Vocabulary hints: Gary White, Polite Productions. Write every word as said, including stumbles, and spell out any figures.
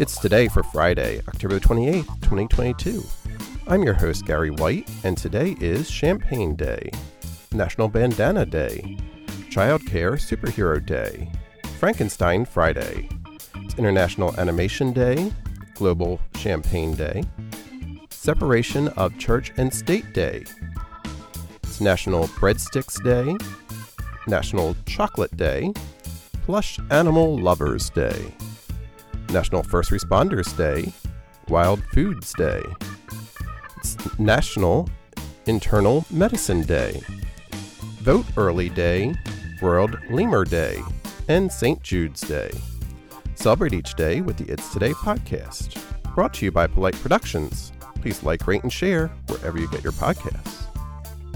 It's today for Friday, October twenty-eighth, twenty twenty-two. I'm your host, Gary White, and today is Champagne Day, National Bandana Day, Childcare Superhero Day, Frankenstein Friday, it's International Animation Day, Global Champagne Day, Separation of Church and State Day, it's National Breadsticks Day, National Chocolate Day, Plush Animal Lovers Day, National First Responders Day, Wild Foods Day, it's National Internal Medicine Day, Vote Early Day, World Lemur Day, and Saint Jude's Day. Celebrate each day with the It's Today podcast, brought to you by Polite Productions. Please like, rate, and share wherever you get your podcasts.